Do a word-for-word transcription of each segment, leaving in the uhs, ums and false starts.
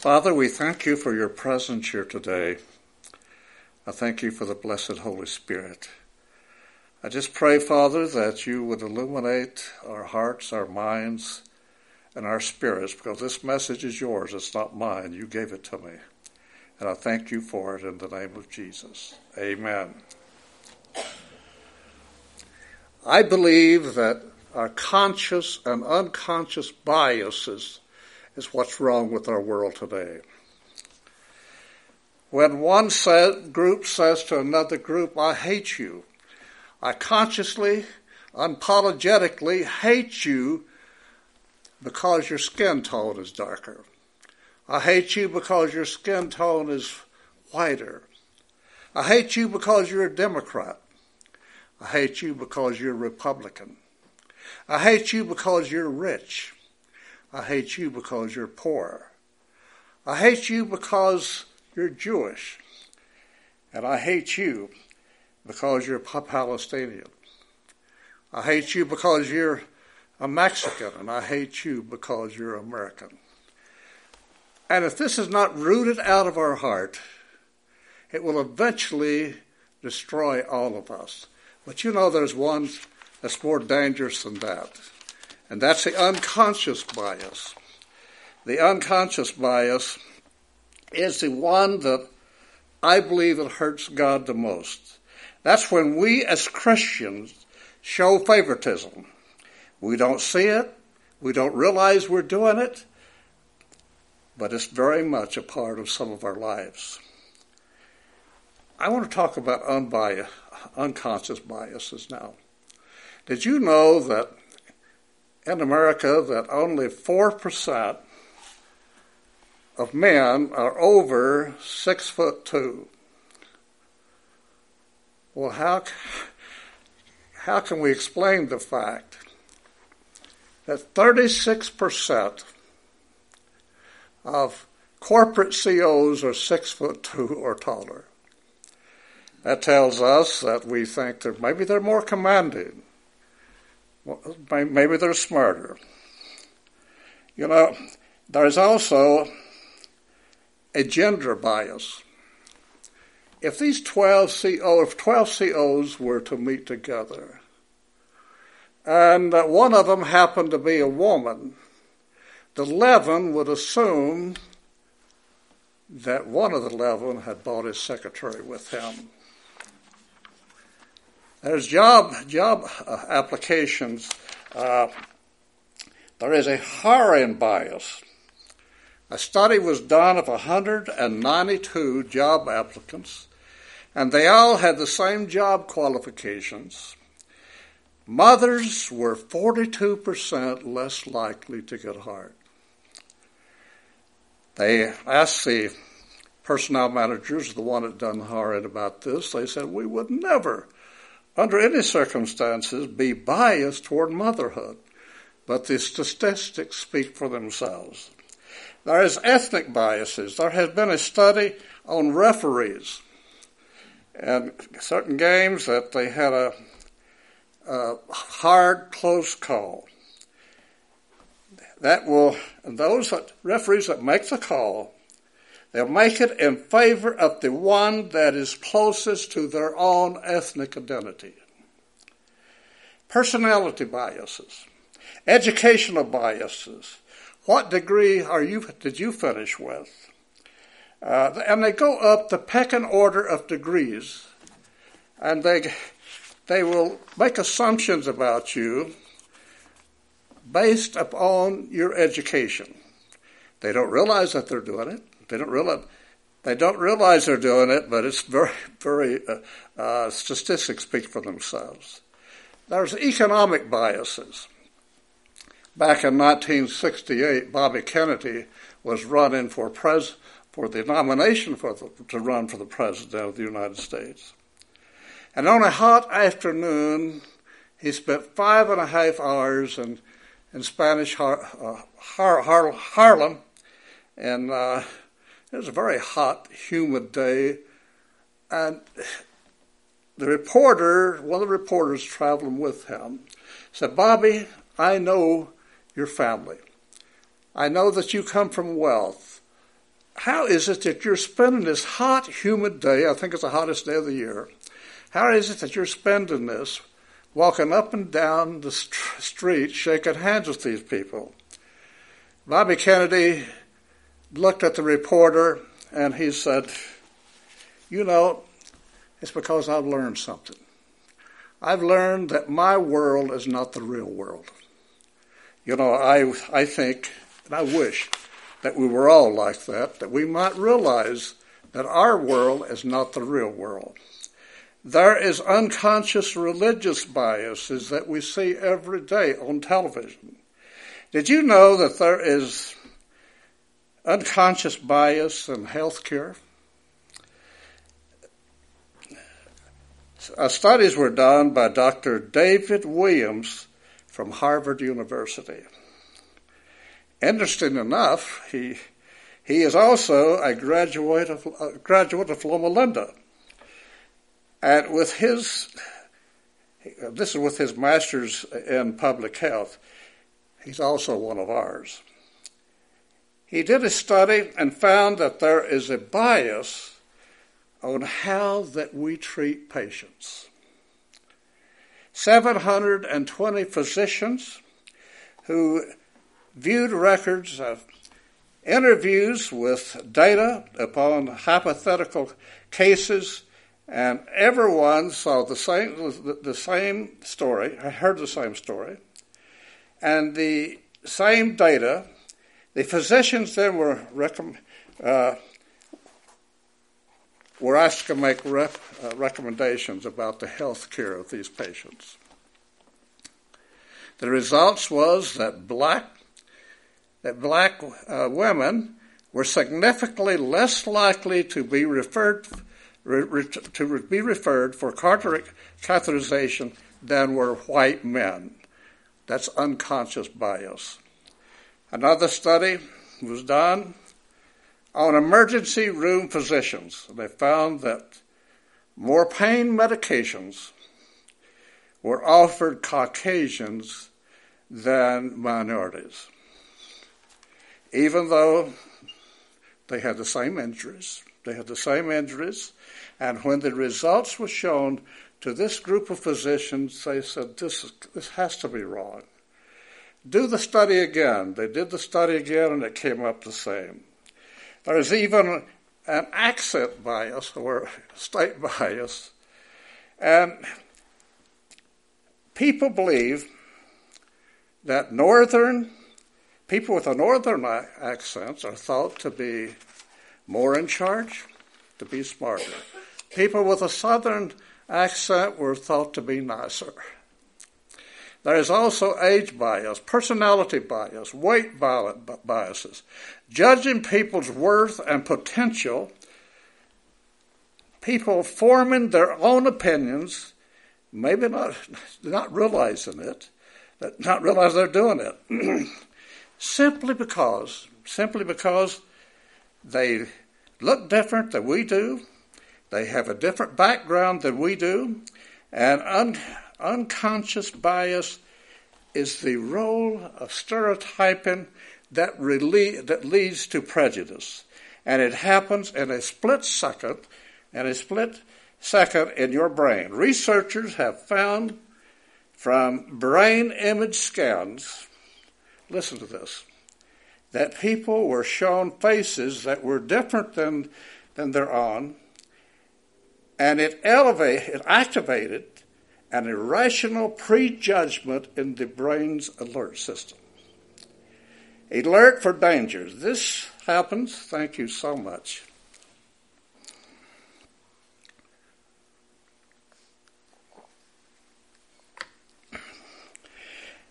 Father, we thank you for your presence here today. I thank you for the blessed Holy Spirit. I just pray, Father, that you would illuminate our hearts, our minds, and our spirits, because this message is yours. It's not mine. You gave it to me. And I thank you for it in the name of Jesus. Amen. I believe that our conscious and unconscious biases is what's wrong with our world today. When one set, group says to another group, I hate you, I consciously, unapologetically hate you because your skin tone is darker. I hate you because your skin tone is whiter. I hate you because you're a Democrat. I hate you because you're Republican. I hate you because you're rich. I hate you because you're poor. I hate you because you're Jewish. And I hate you because you're Palestinian. I hate you because you're a Mexican, and I hate you because you're American. And if this is not rooted out of our heart, it will eventually destroy all of us. But you know there's one that's more dangerous than that. And that's the unconscious bias. The unconscious bias is the one that I believe it hurts God the most. That's when we as Christians show favoritism. We don't see it. We don't realize we're doing it. But it's very much a part of some of our lives. I want to talk about unbiased, unconscious biases now. Did you know that in America that only four percent of men are over six foot two? Well, how, how can we explain the fact that thirty-six percent of corporate C E Os are six foot two or taller? That tells us that we think that maybe they're more commanding. Maybe they're smarter. You know, there's also a gender bias. If these twelve C O, if twelve C Os were to meet together, and one of them happened to be a woman, the eleven would assume that one of the eleven had brought his secretary with him. There's job job uh, applications. Uh, there is a hiring bias. A study was done of one hundred ninety-two job applicants, and they all had the same job qualifications. Mothers were forty-two percent less likely to get hired. They asked the personnel managers, the one that done hiring, about this. They said, we would never, under any circumstances, be biased toward motherhood, but the statistics speak for themselves. There is ethnic biases. There has been a study on referees and certain games that they had a, a hard, close call. That will, and those that, referees that make the call, they'll make it in favor of the one that is closest to their own ethnic identity. Personality biases, educational biases. What degree are you? Did you finish with? Uh, and they go up the pecking order of degrees, and they they will make assumptions about you based upon your education. They don't realize that they're doing it. They don't realize they don't realize they're doing it, but it's very, very uh, uh, statistics speak for themselves. There's economic biases. Back in nineteen sixty-eight, Bobby Kennedy was running for pres for the nomination for the, to run for the president of the United States, and on a hot afternoon, he spent five and a half hours in in Spanish Har, uh, Har, Har, Harlem. And uh, it was a very hot, humid day. And the reporter, one of the reporters traveling with him, said, Bobby, I know your family. I know that you come from wealth. how is it that you're spending this hot, humid day? I think it's the hottest day of the year. How is it that you're spending this walking up and down the st- street shaking hands with these people? Bobby Kennedy looked at the reporter and he said, you know, it's because I've learned something. I've learned that my world is not the real world. You know, I I think and I wish that we were all like that, that we might realize that our world is not the real world. There is unconscious religious biases that we see every day on television. Did you know that there is unconscious bias in healthcare? Uh, studies were done by Doctor David Williams from Harvard University. Interesting enough, he he is also a graduate of a graduate of Loma Linda, and with his this is with his master's in public health. He's also one of ours. He did a study and found that there is a bias on how that we treat patients. seven hundred twenty physicians who viewed records of interviews with data upon hypothetical cases, and everyone saw the same, the same story, heard the same story, and the same data. The physicians then were recommended, uh, were asked to make rep, uh, recommendations about the health care of these patients. The results was that black that black uh, women were significantly less likely to be referred re, re, to re, be referred for catheterization than were white men. That's unconscious bias. Another study was done on emergency room physicians. They found that more pain medications were offered Caucasians than minorities, even though they had the same injuries. They had the same injuries, and when the results were shown to this group of physicians, they said, this is, this has to be wrong. Do the study again. They did the study again, and it came up the same. There's even an accent bias or state bias. And people believe that northern, people with a northern accent are thought to be more in charge, to be smarter. People with a southern accent were thought to be nicer. There is also age bias, personality bias, weight biases. Judging people's worth and potential, people forming their own opinions, maybe not not realizing it, not realizing they're doing it, simply because, simply because they look different than we do, they have a different background than we do, and un. Unconscious bias is the role of stereotyping that, rele- that leads to prejudice. And it happens in a split second, in a split second in your brain. Researchers have found from brain image scans, listen to this, that people were shown faces that were different than, than their own, and it elevated, it activated an irrational prejudgment in the brain's alert system. Alert for danger. This happens. Thank you so much.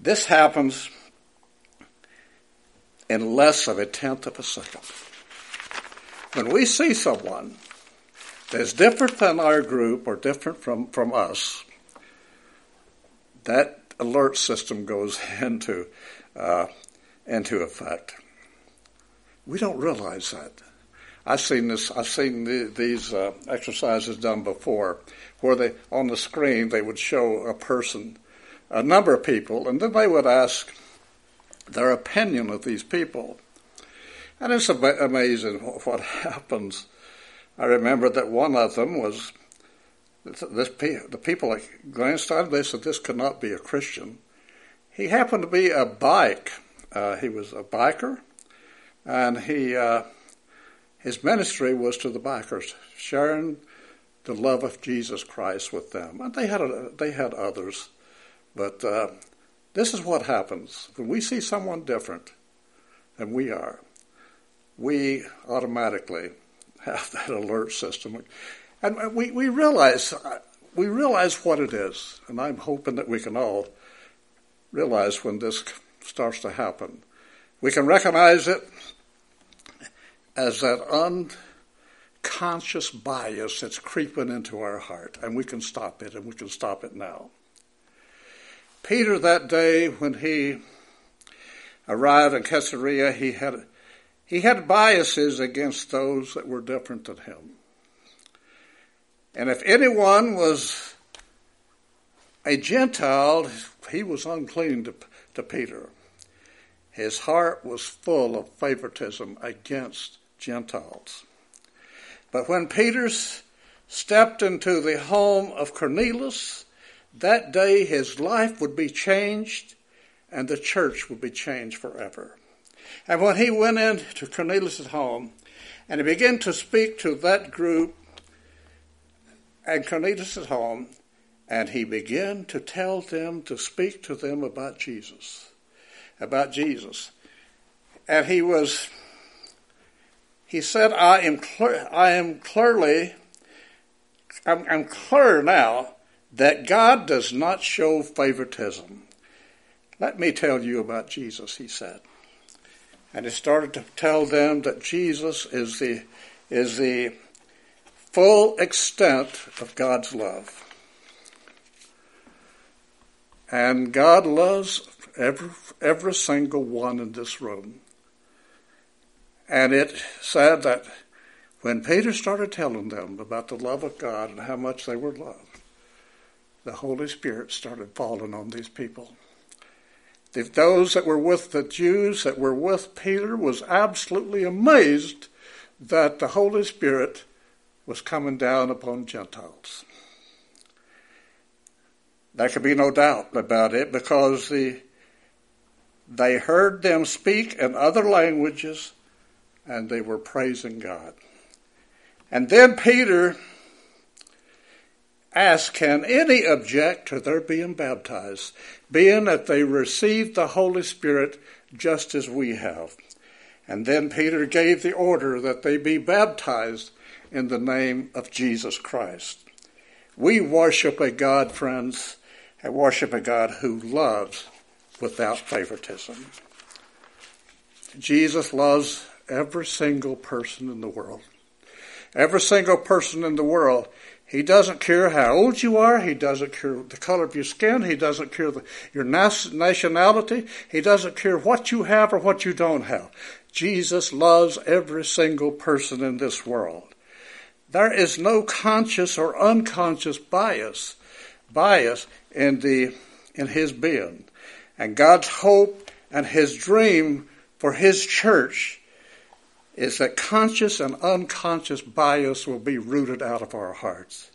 This happens in less of a tenth of a second. When we see someone that's different than our group or different from, from us, that alert system goes into uh, into effect. We don't realize that. I've seen this. I've seen the, these uh, exercises done before, where they on the screen they would show a person, a number of people, and then they would ask their opinion of these people. And it's a bit amazing what, what happens. I remember that one of them was, this pe- the people at Glanstein, they said this could not be a Christian. He happened to be a bike. Uh, he was a biker, and he uh, his ministry was to the bikers, sharing the love of Jesus Christ with them. And they had a, they had others, but uh, this is what happens when we see someone different than we are. We automatically have that alert system, and we, we realize we realize what it is. And I'm hoping that we can all realize when this starts to happen. We can recognize it as that unconscious bias that's creeping into our heart, and we can stop it, and we can stop it now. Peter, that day when he arrived in Caesarea, he had he had biases against those that were different than him. And if anyone was a Gentile, he was unclean to to Peter. His heart was full of favoritism against Gentiles. But when Peter stepped into the home of Cornelius, that day his life would be changed and the church would be changed forever. And when he went into Cornelius' home and he began to speak to that group at Cornelius' home, and he began to tell them, to speak to them about Jesus. about Jesus. And he was, he said, I am clear, I am clearly, I'm, I'm clear now that God does not show favoritism. Let me tell you about Jesus, he said. And he started to tell them that Jesus is the, is the full extent of God's love. And God loves Every, every single one in this room. And it said that when Peter started telling them about the love of God and how much they were loved, the Holy Spirit started falling on these people. The, those that were with the Jews, that were with Peter, was absolutely amazed that the Holy Spirit was coming down upon Gentiles. There could be no doubt about it, because the They heard them speak in other languages, and they were praising God. And then Peter asked, can any object to their being baptized, being that they received the Holy Spirit just as we have? And then Peter gave the order that they be baptized in the name of Jesus Christ. We worship a God, friends, and worship a God who loves without favoritism. Jesus loves every single person in the world. Every single person in the world. He doesn't care how old you are. He doesn't care the color of your skin. He doesn't care the, your nationality. He doesn't care what you have or what you don't have. Jesus loves every single person in this world. There is no conscious or unconscious bias, bias in the in his being. And God's hope and his dream for his church is that conscious and unconscious bias will be rooted out of our hearts.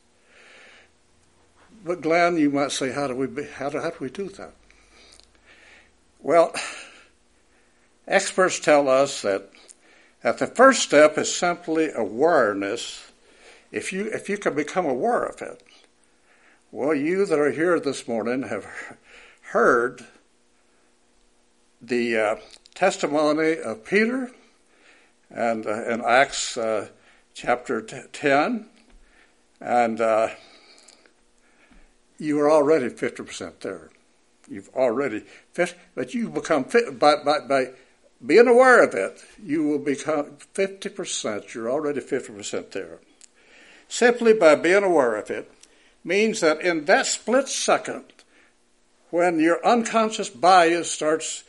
But Glenn, you might say, how do we be, how do, how do we do that? Well, experts tell us that, that the first step is simply awareness. If you if you can become aware of it, well, you that are here this morning have heard the uh, testimony of Peter and uh, in Acts uh, chapter ten, and uh, you are already fifty percent there. You've already, but you become, by, by, by being aware of it, you will become fifty percent, you're already fifty percent there. Simply by being aware of it means that in that split second, when your unconscious bias starts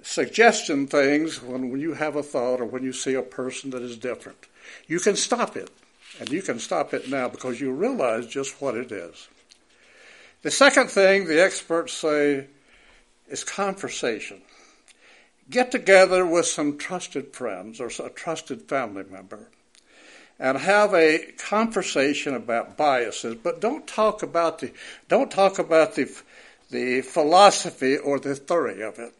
suggestion things, when, when you have a thought or when you see a person that is different, you can stop it. And you can stop it now because you realize just what it is. The second thing the experts say is conversation. get together with some trusted friends or a trusted family member and have a conversation about biases, but don't talk about the don't talk about the the philosophy or the theory of it.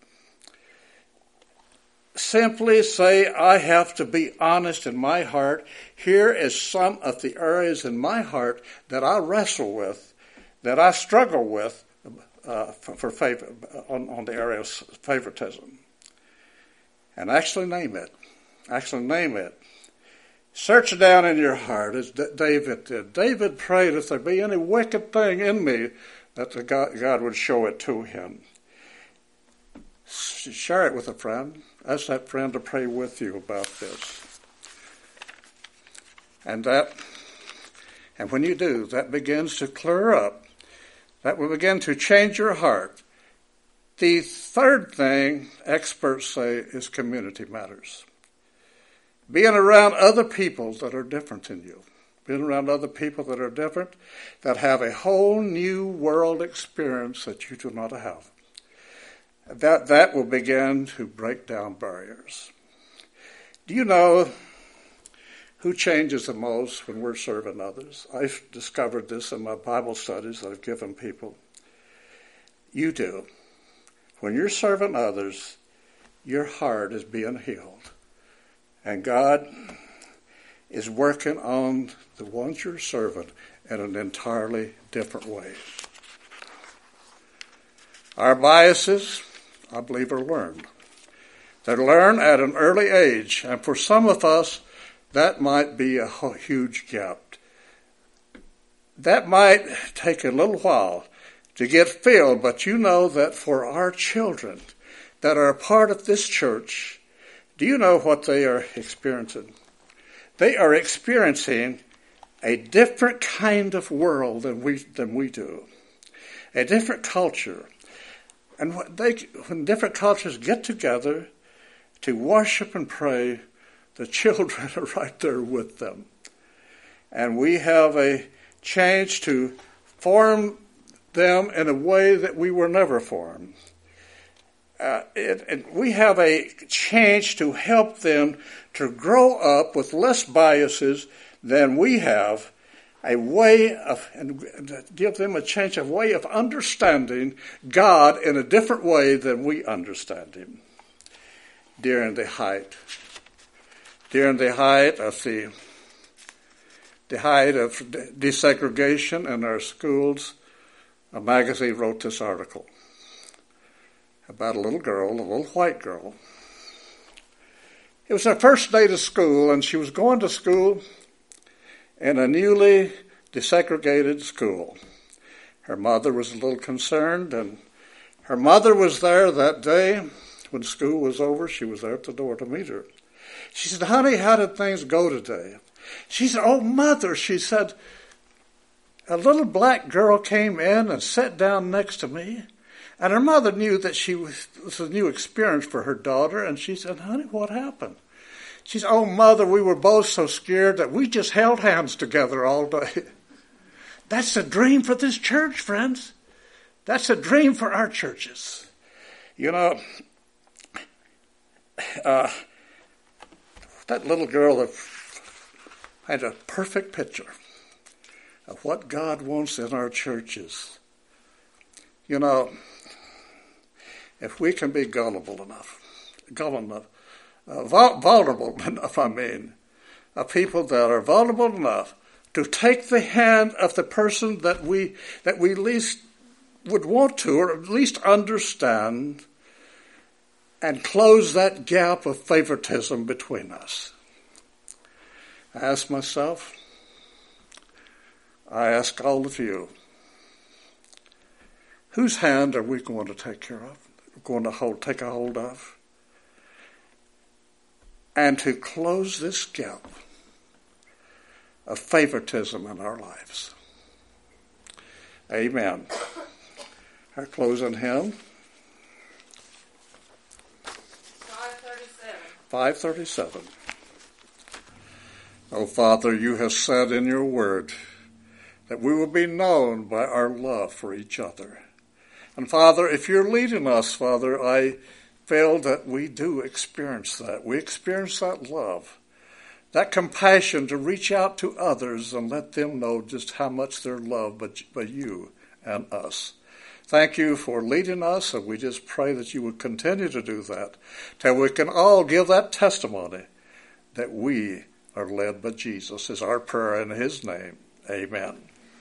Simply say, I have to be honest in my heart. Here is some of the areas in my heart that I wrestle with, that I struggle with uh, for, for favor, on, on the area of favoritism. And actually name it. Actually name it. Search down in your heart, as D- David did. David prayed, if there be any wicked thing in me, that the God, God would show it to him. Share it with a friend. Ask that friend to pray with you about this. And that, and when you do, that begins to clear up. That will begin to change your heart. The third thing experts say is community matters. Being around other people that are different than you. Being around other people that are different, that have a whole new world experience that you do not have. That that will begin to break down barriers. Do you know who changes the most when we're serving others? I've discovered this in my Bible studies that I've given people. You do. When you're serving others, your heart is being healed. And God is working on the ones you're serving in an entirely different way. Our biases, I believe, are learned. They're learned at an early age, and for some of us, that might be a huge gap. That might take a little while to get filled, but you know that for our children that are a part of this church, do you know what they are experiencing? They are experiencing a different kind of world than we than we do, a different culture. And when, they, when different cultures get together to worship and pray, the children are right there with them. And we have a chance to form them in a way that we were never formed. Uh, it, it, we have a chance to help them to grow up with less biases than we have, a way of, and give them a chance of way of understanding God in a different way than we understand Him. During the height, during the height of the, the height of desegregation in our schools, a magazine wrote this article about a little girl, a little white girl. It was her first day to school, and she was going to school in a newly desegregated school. Her mother was a little concerned, and her mother was there that day. When school was over, she was there at the door to meet her. She said, honey, how did things go today? She said, oh, mother, she said, a little black girl came in and sat down next to me, and her mother knew that she was, this was a new experience for her daughter, and she said, honey, what happened? She said, oh, mother, we were both so scared that we just held hands together all day. That's a dream for this church, friends. That's a dream for our churches. You know, uh, that little girl had a perfect picture of what God wants in our churches. You know, if we can be gullible enough, gullible enough, Uh, vulnerable enough, I mean, uh, people that are vulnerable enough to take the hand of the person that we that we least would want to, or at least understand, and close that gap of favoritism between us. I ask myself, I ask all of you, whose hand are we going to take care of, going to hold, take a hold of? And to close this gap of favoritism in our lives. Amen. Our closing hymn. five thirty-seven. five thirty-seven. O Father, you have said in your word that we will be known by our love for each other. And Father, if you're leading us, Father, I fail that we do experience that. We experience that love, that compassion to reach out to others and let them know just how much they're loved by you and us. Thank you for leading us, and we just pray that you would continue to do that till we can all give that testimony that we are led by Jesus, is our prayer in his name. Amen.